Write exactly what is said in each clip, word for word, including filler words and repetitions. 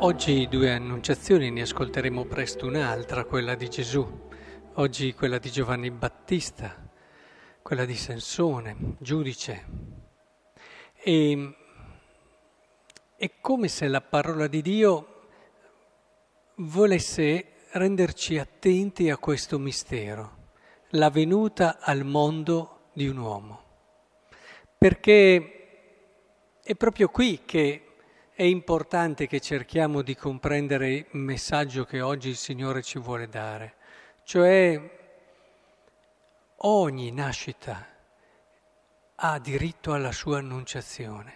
Oggi due annunciazioni, ne ascolteremo presto un'altra, quella di Gesù. Oggi quella di Giovanni Battista, quella di Sansone, giudice. E, è come se la parola di Dio volesse renderci attenti a questo mistero, la venuta al mondo di un uomo. Perché è proprio qui che è importante che cerchiamo di comprendere il messaggio che oggi il Signore ci vuole dare, cioè ogni nascita ha diritto alla sua annunciazione,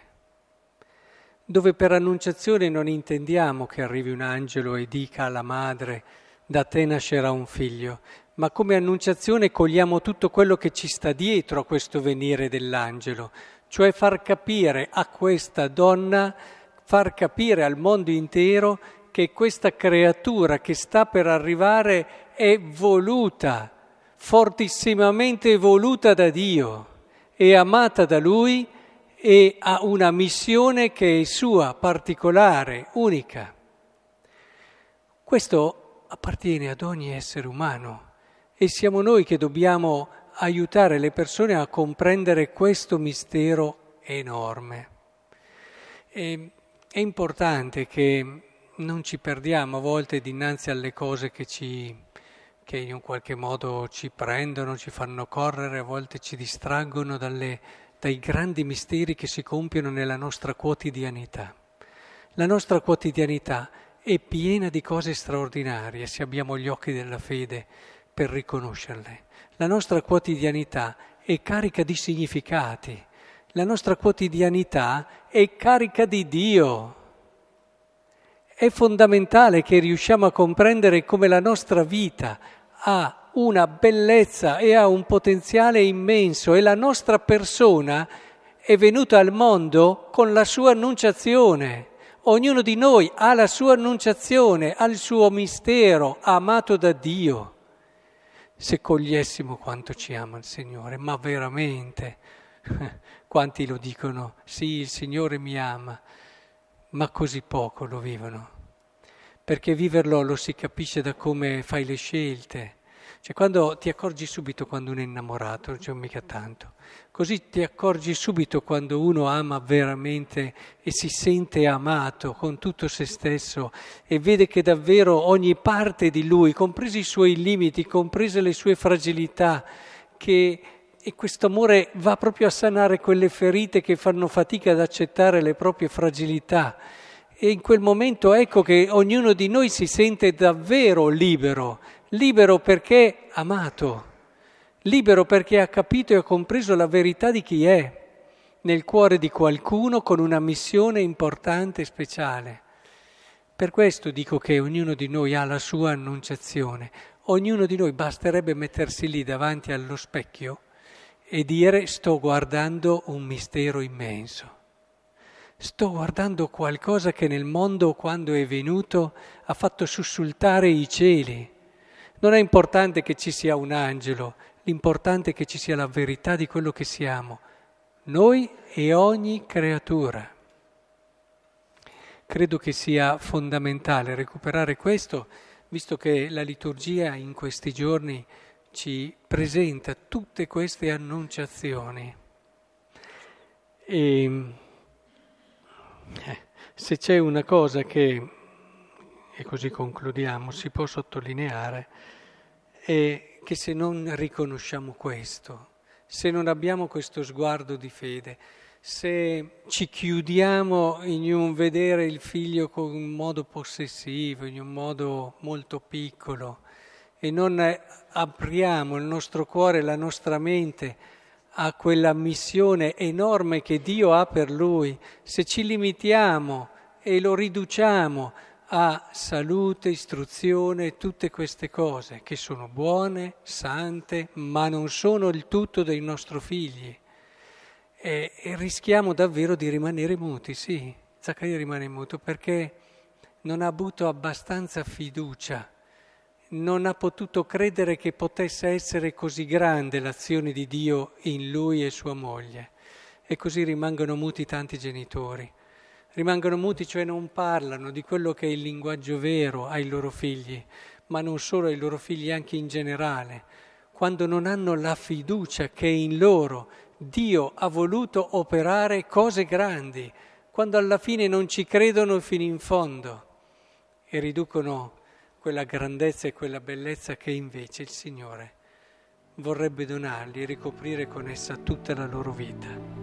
dove per annunciazione non intendiamo che arrivi un angelo e dica alla madre da te nascerà un figlio, ma come annunciazione cogliamo tutto quello che ci sta dietro a questo venire dell'angelo, cioè far capire a questa donna far capire al mondo intero che questa creatura che sta per arrivare è voluta, fortissimamente voluta da Dio, è amata da Lui e ha una missione che è sua, particolare, unica. Questo appartiene ad ogni essere umano e siamo noi che dobbiamo aiutare le persone a comprendere questo mistero enorme. E È importante che non ci perdiamo a volte dinanzi alle cose che, ci, che in un qualche modo ci prendono, ci fanno correre, a volte ci distraggono dalle, dai grandi misteri che si compiono nella nostra quotidianità. La nostra quotidianità è piena di cose straordinarie, se abbiamo gli occhi della fede per riconoscerle. La nostra quotidianità è carica di significati. La nostra quotidianità è carica di Dio. È fondamentale che riusciamo a comprendere come la nostra vita ha una bellezza e ha un potenziale immenso e la nostra persona è venuta al mondo con la sua annunciazione. Ognuno di noi ha la sua annunciazione, ha il suo mistero, amato da Dio. Se cogliessimo quanto ci ama il Signore, ma veramente... Quanti lo dicono, sì, il Signore mi ama, ma così poco lo vivono, perché viverlo lo si capisce da come fai le scelte, cioè quando ti accorgi subito quando uno è innamorato, non c'è mica tanto, così ti accorgi subito quando uno ama veramente e si sente amato con tutto se stesso e vede che davvero ogni parte di lui, compresi i suoi limiti, comprese le sue fragilità, che... E questo amore va proprio a sanare quelle ferite che fanno fatica ad accettare le proprie fragilità. E in quel momento ecco che ognuno di noi si sente davvero libero, libero perché amato, libero perché ha capito e ha compreso la verità di chi è nel cuore di qualcuno con una missione importante e speciale. Per questo dico che ognuno di noi ha la sua annunciazione. Ognuno di noi basterebbe mettersi lì davanti allo specchio e dire sto guardando un mistero immenso, sto guardando qualcosa che nel mondo quando è venuto ha fatto sussultare i cieli. Non è importante che ci sia un angelo, l'importante è che ci sia la verità di quello che siamo, noi e ogni creatura. Credo che sia fondamentale recuperare questo, visto che la liturgia in questi giorni ci presenta tutte queste annunciazioni e se c'è una cosa che, e così concludiamo, si può sottolineare è che se non riconosciamo questo, se non abbiamo questo sguardo di fede, se ci chiudiamo in un vedere il figlio con un modo possessivo, in un modo molto piccolo, e non apriamo il nostro cuore, la nostra mente a quella missione enorme che Dio ha per Lui, se ci limitiamo e lo riduciamo a salute, istruzione, tutte queste cose che sono buone, sante, ma non sono il tutto dei nostri figli. E, e rischiamo davvero di rimanere muti, sì, Zaccaria rimane muto perché non ha avuto abbastanza fiducia. Non ha potuto credere che potesse essere così grande l'azione di Dio in lui e sua moglie. E così rimangono muti tanti genitori. rimangono muti, cioè non parlano di quello che è il linguaggio vero ai loro figli, ma non solo ai loro figli, anche in generale, quando non hanno la fiducia che in loro Dio ha voluto operare cose grandi, quando alla fine non ci credono fino in fondo e riducono quella grandezza e quella bellezza che invece il Signore vorrebbe donargli e ricoprire con essa tutta la loro vita.